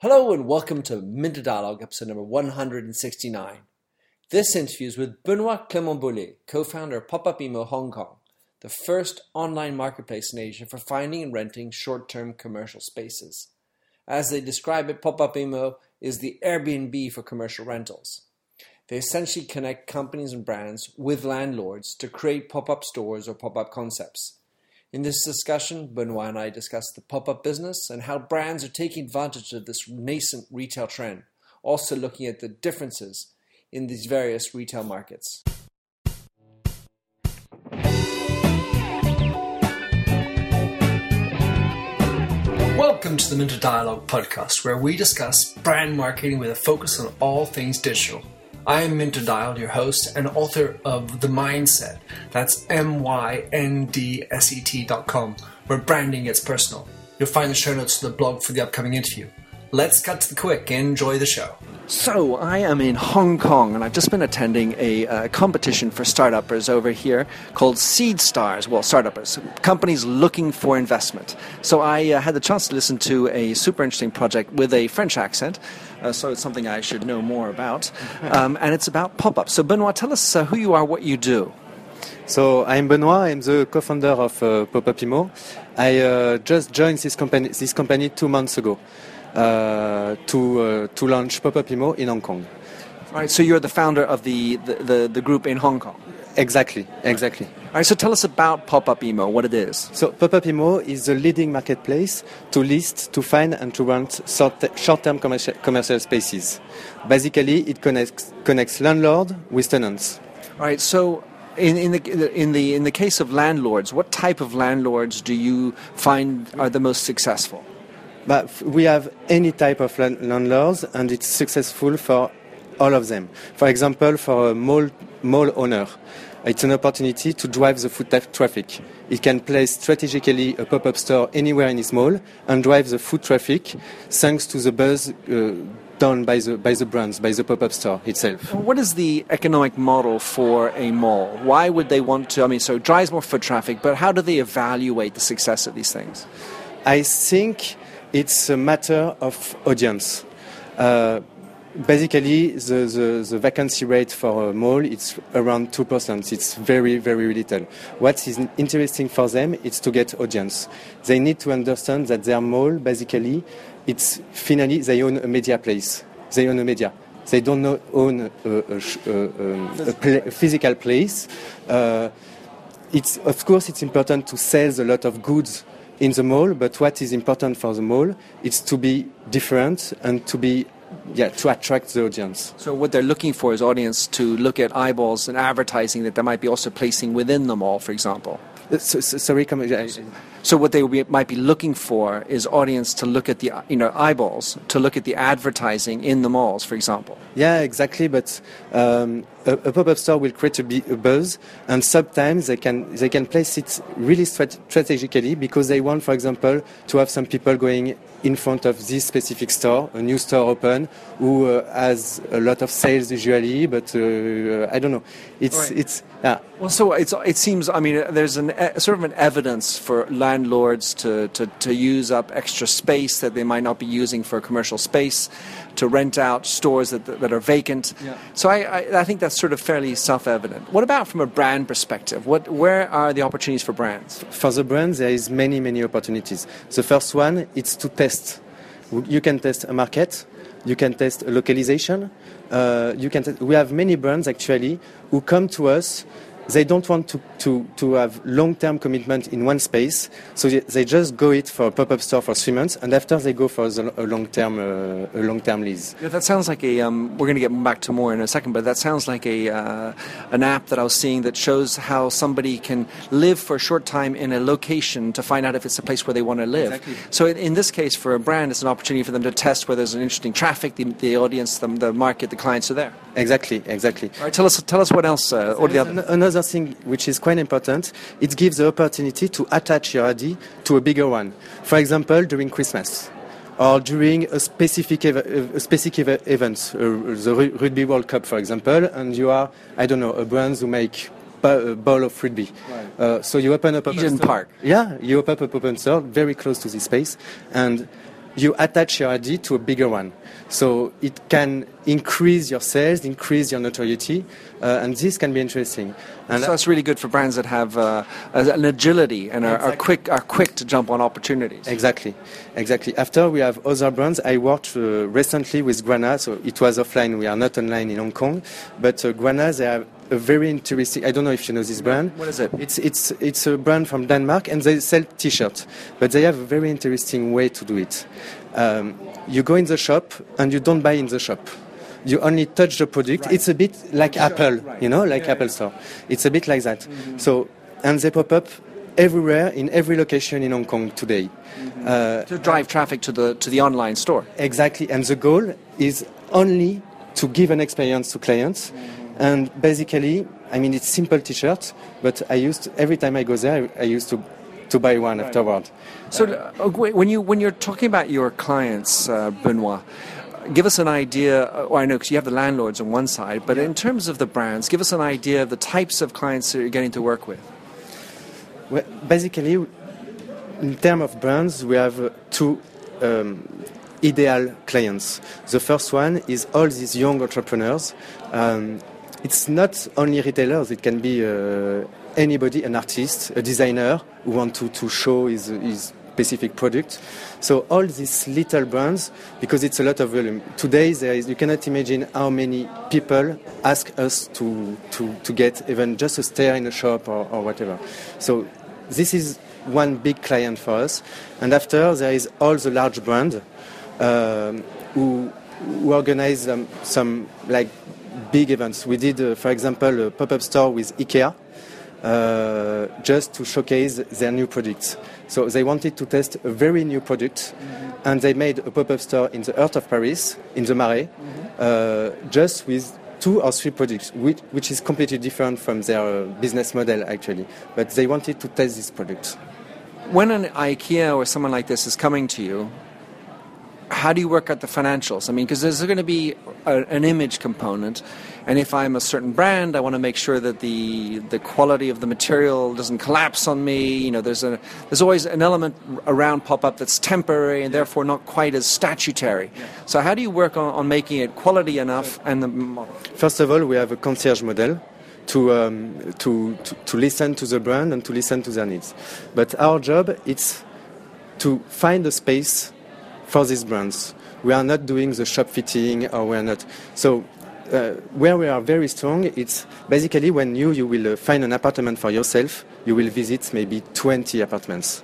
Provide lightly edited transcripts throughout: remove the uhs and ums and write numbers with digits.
Hello and welcome to Minter Dialogue, episode number 169. This interview is with Benoit Clement-Bollee, co-founder of Pop Up Immo Hong Kong, the first online marketplace in Asia for finding and renting short-term commercial spaces. As they describe it, Pop Up Immo is the Airbnb for commercial rentals. They essentially connect companies and brands with landlords to create pop-up stores or pop-up concepts. In this discussion, Benoit and I discuss the pop-up business and how brands are taking advantage of this nascent retail trend, also looking at the differences in these various retail markets. Welcome to the Minter Dialogue podcast, where we discuss brand marketing with a focus on all things digital. I am Minter Dial, your host and author of The Mynd Set. That's myndset.com, where branding gets personal. You'll find the show notes to the blog for the upcoming interview. Let's cut to the quick and enjoy the show. So I am in Hong Kong, and I've just been attending a competition for startuppers over here called Seed Stars. Well, startuppers, companies looking for investment. So I had the chance to listen to a super interesting project with a French accent, so it's something I should know more about. And it's about pop-ups. So Benoit, tell us who you are, what you do. So I'm Benoit. I'm the co-founder of Pop Up Immo. I just joined this company 2 months ago. To launch Pop Up Immo in Hong Kong. Right, so you're the founder of the group in Hong Kong. Exactly. All right, so tell us about Pop Up Immo, what it is. So Pop Up Immo is the leading marketplace to list, to find, and to rent short-term commercial spaces. Basically, it connects landlord with tenants. All right, so in the case of landlords, what type of landlords do you find are the most successful? But we have any type of landlords, and it's successful for all of them. For example, for a mall owner, it's an opportunity to drive the foot traffic. It can place strategically a pop-up store anywhere in his mall and drive the foot traffic thanks to the buzz done by the brands, by the pop-up store itself. What is the economic model for a mall? Why would they want to? I mean, so it drives more foot traffic, but how do they evaluate the success of these things? I think it's a matter of audience. Basically, the vacancy rate for a mall, it's around 2%. It's very, very little. What is interesting for them is to get audience. They need to understand that their mall, basically, it's finally they own a media place. They own a media. They don't own a physical place. It's of course, it's important to sell a lot of goods in the mall, but what is important for the mall is to be different and to attract the audience. So what they're looking for is audience to look at eyeballs and advertising that they might be also placing within the mall, for example. So what they might be looking for is audience to look at the eyeballs, to look at the advertising in the malls, for example. Yeah, exactly. But a pop-up store will create a buzz, and sometimes they can place it really strategically because they want, for example, to have some people going in front of this specific store, a new store open, who has a lot of sales usually. But I don't know. Well, so it seems. I mean, there's sort of an evidence for landlords to use up extra space that they might not be using for a commercial space, to rent out stores that are vacant. Yeah. So I think that's sort of fairly self-evident. What about from a brand perspective? Where are the opportunities for brands? For the brands, there is many opportunities. The first one is to test. You can test a market. You can test a localization. We have many brands actually who come to us. They don't want to have long-term commitment in one space, so they just go it for a pop-up store for 3 months, and after they go for a long-term lease. Yeah, that sounds like we're going to get back to more in a second, but that sounds like an app that I was seeing that shows how somebody can live for a short time in a location to find out if it's a place where they want to live. Exactly. So in this case, for a brand, it's an opportunity for them to test where there's an interesting traffic, the audience, the market, the clients are there. Exactly. All right, tell us what else. Another thing which is quite important, it gives the opportunity to attach your ID to a bigger one. For example, during Christmas or during a specific event, the Rugby World Cup, for example, and you are, I don't know, a brand who make a ball of rugby. Right. So you open up a pop-up store. Yeah, you open up a pop-up store very close to this space, and you attach your idea to a bigger one. So it can increase your sales, increase your notoriety, and this can be interesting. And so that's really good for brands that have an agility and are quick to jump on opportunities. Exactly. After, we have other brands. I worked recently with Grana, so it was offline. We are not online in Hong Kong. But Grana, they have a very interesting, I don't know if you know this brand. What is it? It's a brand from Denmark, and they sell T-shirts. But they have a very interesting way to do it. You go in the shop, and you don't buy in the shop. You only touch the product. Right. It's a bit like Apple, right. You know, like Apple Store. It's a bit like that. Mm-hmm. So, and they pop up everywhere, in every location in Hong Kong today. Mm-hmm. To drive traffic to the online store. Exactly. And the goal is only to give an experience to clients. Mm-hmm. And basically, I mean, it's simple T-shirts, but every time I go there, I used to buy one afterward. So when you're talking about your clients, Benoit, give us an idea, I know because you have the landlords on one side, but in terms of the brands, give us an idea of the types of clients that you're getting to work with. Well, basically, in terms of brands, we have two ideal clients. The first one is all these young entrepreneurs. It's not only retailers, it can be anybody, an artist, a designer who wants to show his specific product. So all these little brands, because it's a lot of volume. Today, you cannot imagine how many people ask us to get even just a stair in a shop or whatever. So this is one big client for us. And after, there is all the large brands who organize some like big events. We did, for example, a pop-up store with IKEA just to showcase their new products. So they wanted to test a very new product, mm-hmm. and they made a pop-up store in the heart of Paris, in the Marais, mm-hmm. Just with 2 or 3 products, which is completely different from their business model, actually. But they wanted to test this product. When an IKEA or someone like this is coming to you, how do you work out the financials? I mean, because there's going to be an image component. And if I'm a certain brand, I want to make sure that the quality of the material doesn't collapse on me. You know, there's always an element around pop-up that's temporary and therefore not quite as statutory. Yeah. So how do you work on making it quality enough and the model? First of all, we have a concierge model to listen to the brand and to listen to their needs. But our job is to find a space for these brands. We are not doing the shop fitting, or we are not. So where we are very strong, it's basically when you will find an apartment for yourself, you will visit maybe 20 apartments.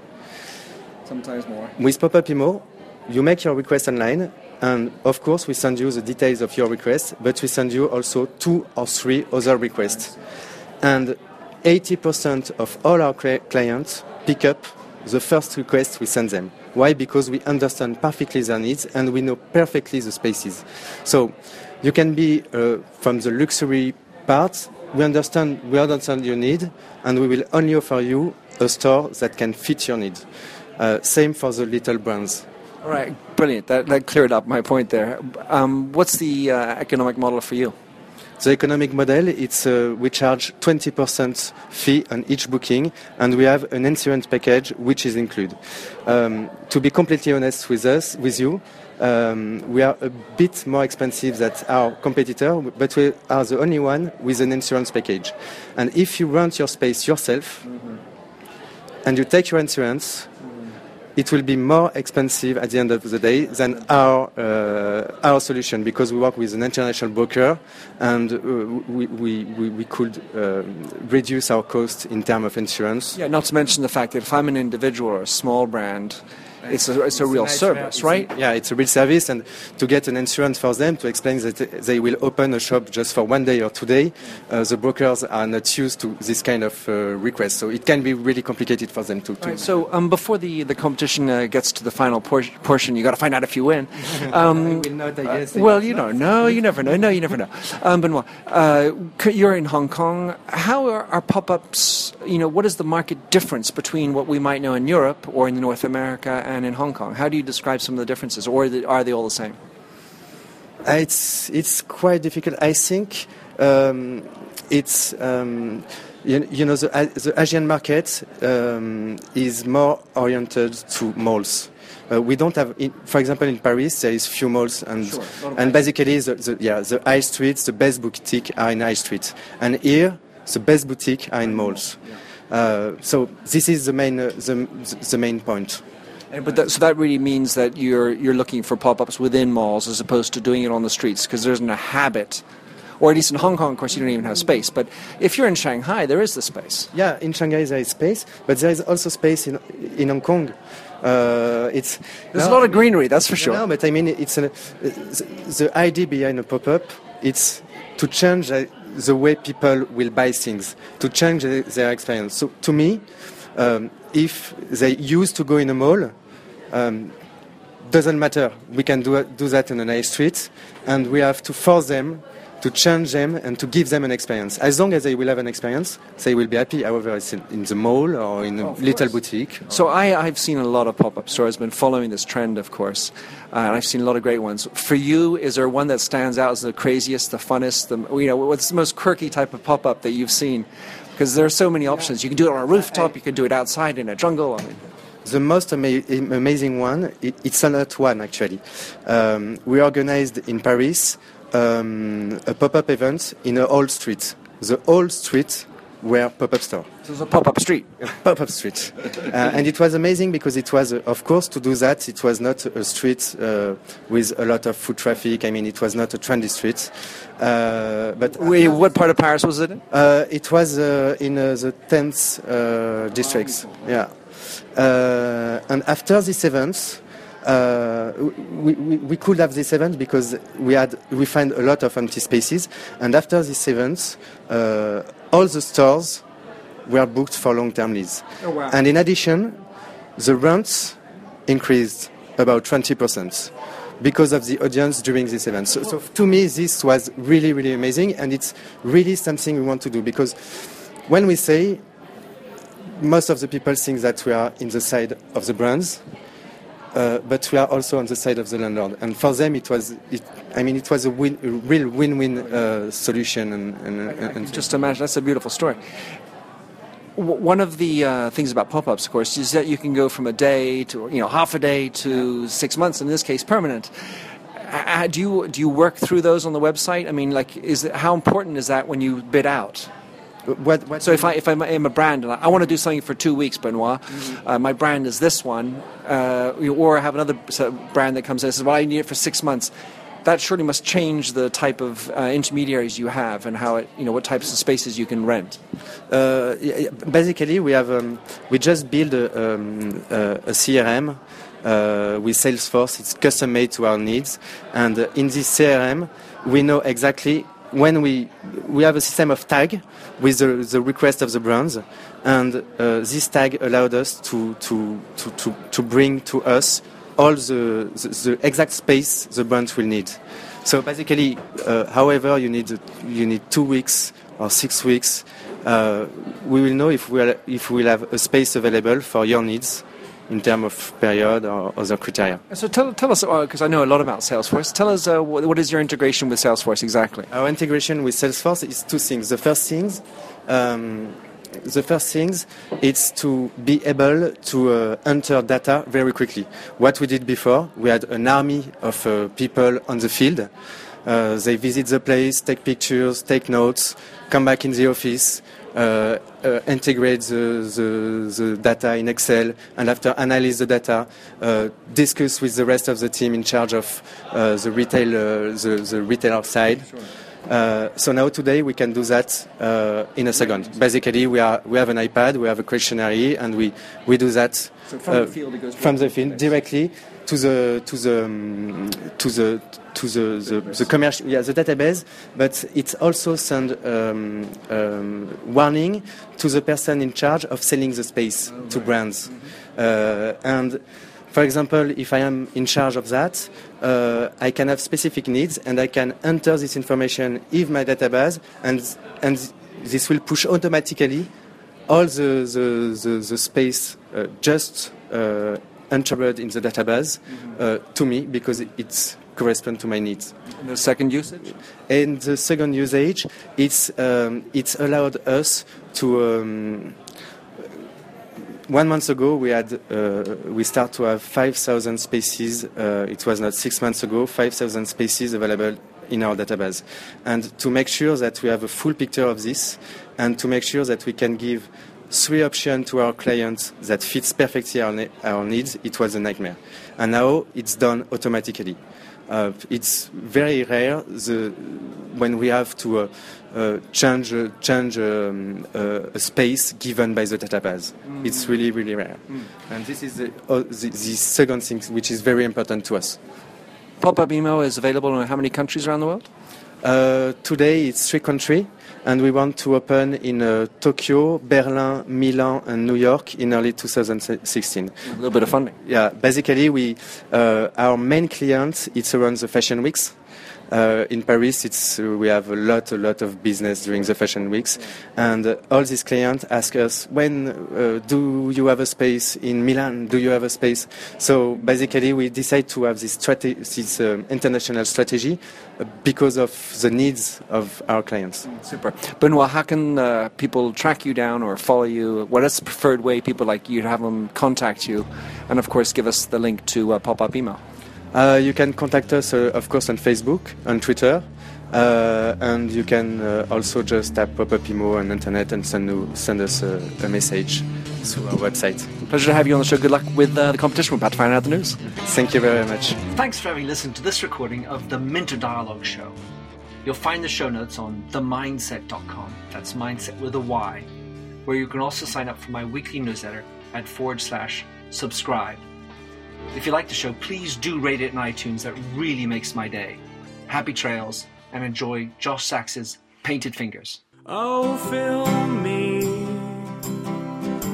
Sometimes more. With Pop Up Immo, you make your request online, and of course we send you the details of your request, but we send you also 2 or 3 other requests. Nice. And 80% of all our clients pick up the first request we send them. Why? Because we understand perfectly their needs and we know perfectly the spaces. So you can be from the luxury part, we understand your need, and we will only offer you a store that can fit your need. Same for the little brands. All right, brilliant. That cleared up my point there. What's the economic model for you? The economic model, it's we charge 20% fee on each booking, and we have an insurance package which is included. To be completely honest with you, we are a bit more expensive than our competitor, but we are the only one with an insurance package. And if you rent your space yourself, mm-hmm. and you take your insurance, it will be more expensive at the end of the day than our solution, because we work with an international broker, and we could reduce our cost in terms of insurance. Yeah, not to mention the fact that if I'm an individual or a small brand, it's a real service, right? Yeah, it's a real service, and to get an insurance for them, to explain that they will open a shop just for 1 day or 2 days, the brokers are not used to this kind of request, so it can be really complicated for them to. Right, so before the competition gets to the final portion, you got to find out if you win. I will not, I guess. Well, you don't know. You never know. Benoit, you're in Hong Kong. How are our pop-ups? You know, what is the market difference between what we might know in Europe or in North America and in Hong Kong? How do you describe some of the differences, or are they all the same? It's quite difficult. I think you know the Asian market is more oriented to malls. We don't have, for example, in Paris there is few malls, and basically the high streets, the best boutiques are in high streets, and here the best boutiques are in malls. So this is the main point. But that, so that really means that you're looking for pop-ups within malls as opposed to doing it on the streets, because there isn't a habit. Or at least in Hong Kong, of course, you don't even have space. But if you're in Shanghai, there is the space. Yeah, in Shanghai there is space, but there is also space in Hong Kong. There's a lot of greenery, that's for sure. No, but I mean, it's the idea behind a pop-up, it's to change the way people will buy things, to change their experience. So to me, if they used to go in a mall, doesn't matter. We can do that in a nice street, and we have to force them to change them and to give them an experience. As long as they will have an experience, they will be happy, however it's in the mall or in a little boutique. So I've seen a lot of pop-up stores, been following this trend, of course, and I've seen a lot of great ones. For you, is there one that stands out as the craziest, the funnest, what's the most quirky type of pop-up that you've seen? Because there are so many options. You can do it on a rooftop, you can do it outside in a jungle. The most amazing one, it's not one actually. We organized in Paris a pop-up event in a whole street. The whole street were pop-up store. So it was a pop-up street. Pop-up street. And it was amazing because it was, of course, to do that, it was not a street with a lot of foot traffic. I mean, it was not a trendy street. But wait, what part of Paris was it in? It was in the 10th districts. Yeah. And after this event, we could have this event because we find a lot of empty spaces, and after this event all the stores were booked for long-term leases. Oh, wow. And in addition, the rents increased about 20% because of the audience during this event. So to me this was really, really amazing, and it's really something we want to do, because when we say, most of the people think that we are in the side of the brands, but we are also on the side of the landlord, and for them it was a real win-win solution. And just imagine, that's a beautiful story. One of the things about pop-ups, of course, is that you can go from a day to half a day to 6 months. In this case, permanent. Do you work through those on the website? I mean, how important is that when you bid out? So if I am a brand and I want to do something for 2 weeks, Benoit, my brand is this one, or I have another brand that comes in and says, well, I need it for 6 months. That surely must change the type of intermediaries you have and how what types of spaces you can rent. Basically, we just build a CRM with Salesforce. It's custom made to our needs, and in this CRM, we know exactly. When we have a system of tag with the request of the brands, and this tag allowed us to bring to us all the exact space the brands will need. So basically, however you need 2 weeks or 6 weeks, we will know if we'll have a space available for your needs, in terms of period or other criteria. So tell us, because I know a lot about Salesforce, tell us what is your integration with Salesforce exactly? Our integration with Salesforce is two things. The first thing is to be able to enter data very quickly. What we did before, we had an army of people on the field. They visit the place, take pictures, take notes, come back in the office, integrate the data in Excel, and after analyze the data, discuss with the rest of the team in charge of the retailer side. So now today we can do that in a second. Basically, we have an iPad, we have a questionnaire, and we do that from the field directly to the commercial, the database, but it also sends warning to the person in charge of selling the space to brands. And for example, if I am in charge of that, I can have specific needs, and I can enter this information in my database, and this will push automatically all the space just entered in the database to me, because it corresponds to my needs. And the second usage? And the second usage, it's allowed us to 1 month ago, we start to have 5,000 spaces. It was not 6 months ago. 5,000 spaces available in our database, and to make sure that we have a full picture of this, and to make sure that we can give three options to our clients that fits perfectly our needs, it was a nightmare. And now it's done automatically. It's very rare when we have to change a space given by the database. Mm-hmm. It's really, really rare. Mm. And this is the second thing which is very important to us. Pop Up Immo is available in how many countries around the world? Today it's 3 countries, and we want to open in Tokyo, Berlin, Milan, and New York in early 2016. A little bit of funding. Yeah, basically our main client, it's around the fashion weeks. In Paris, we have a lot of business during the fashion weeks, and all these clients ask us, when do you have a space in Milan? Do you have a space? So basically, we decide to have this international strategy because of the needs of our clients. Super. Benoit, how can people track you down or follow you? What is the preferred way people like you have them contact you? And of course, give us the link to Pop Up Immo. You can contact us, of course, on Facebook, on Twitter, and you can also just tap Pop Up Immo on the internet and send us a message through our website. Pleasure to have you on the show. Good luck with the competition. We're about to find out the news. Thank you very much. Thanks for having listened to this recording of the Minter Dialogue Show. You'll find the show notes on themindset.com. That's mindset with a Y, where you can also sign up for my weekly newsletter at /subscribe. If you like the show, please do rate it in iTunes. That really makes my day. Happy trails, and enjoy Josh Sachs's Painted Fingers. Oh, fill me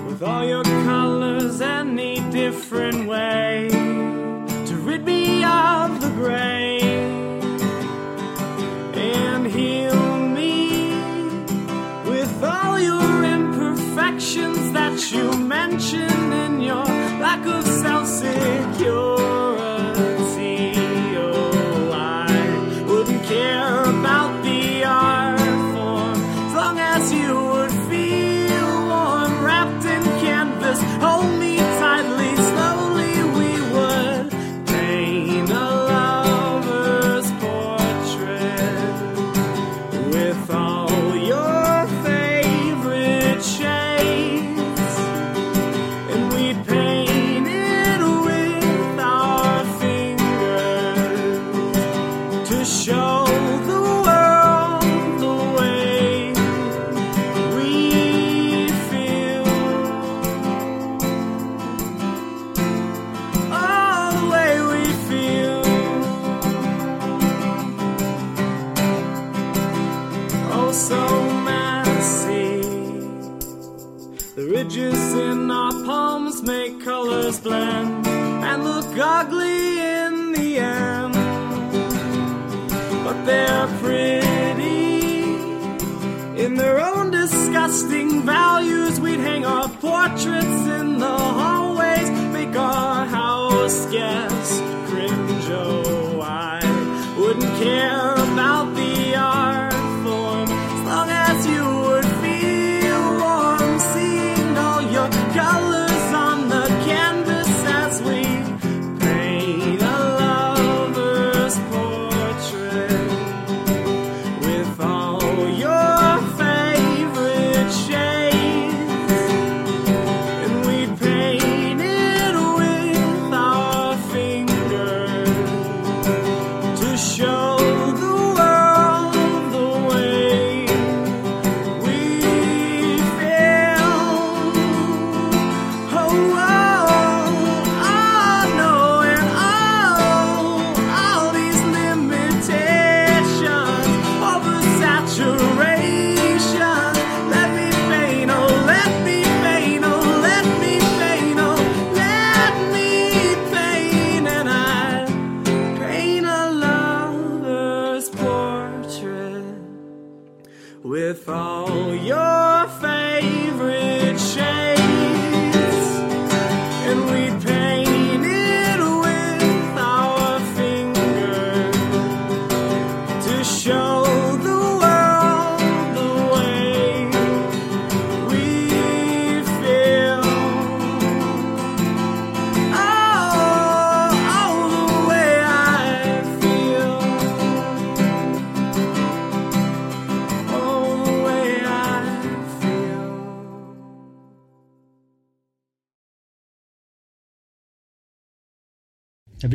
with all your colors, any different way to rid me of the gray, and heal me with all your imperfections that you mention in your lack of self-security. Oh, I wouldn't care about the art form as long as you would feel warm, wrapped in canvas. Hold me tightly, slowly we would paint a lover's portrait with all your favorite shades, and we'd paint show the world the way we feel. Oh, the way we feel. Oh, so messy. The ridges in our palms make colors blend and look ugly in the end. But they're pretty in their own disgusting values. We'd hang our portraits in the hallways, make our house guests cringe. Oh, I wouldn't care about the art form as long as you would feel warm, seeing all your colors. With all your favorite shades, and we paint it with our finger to show the world the way we feel. Have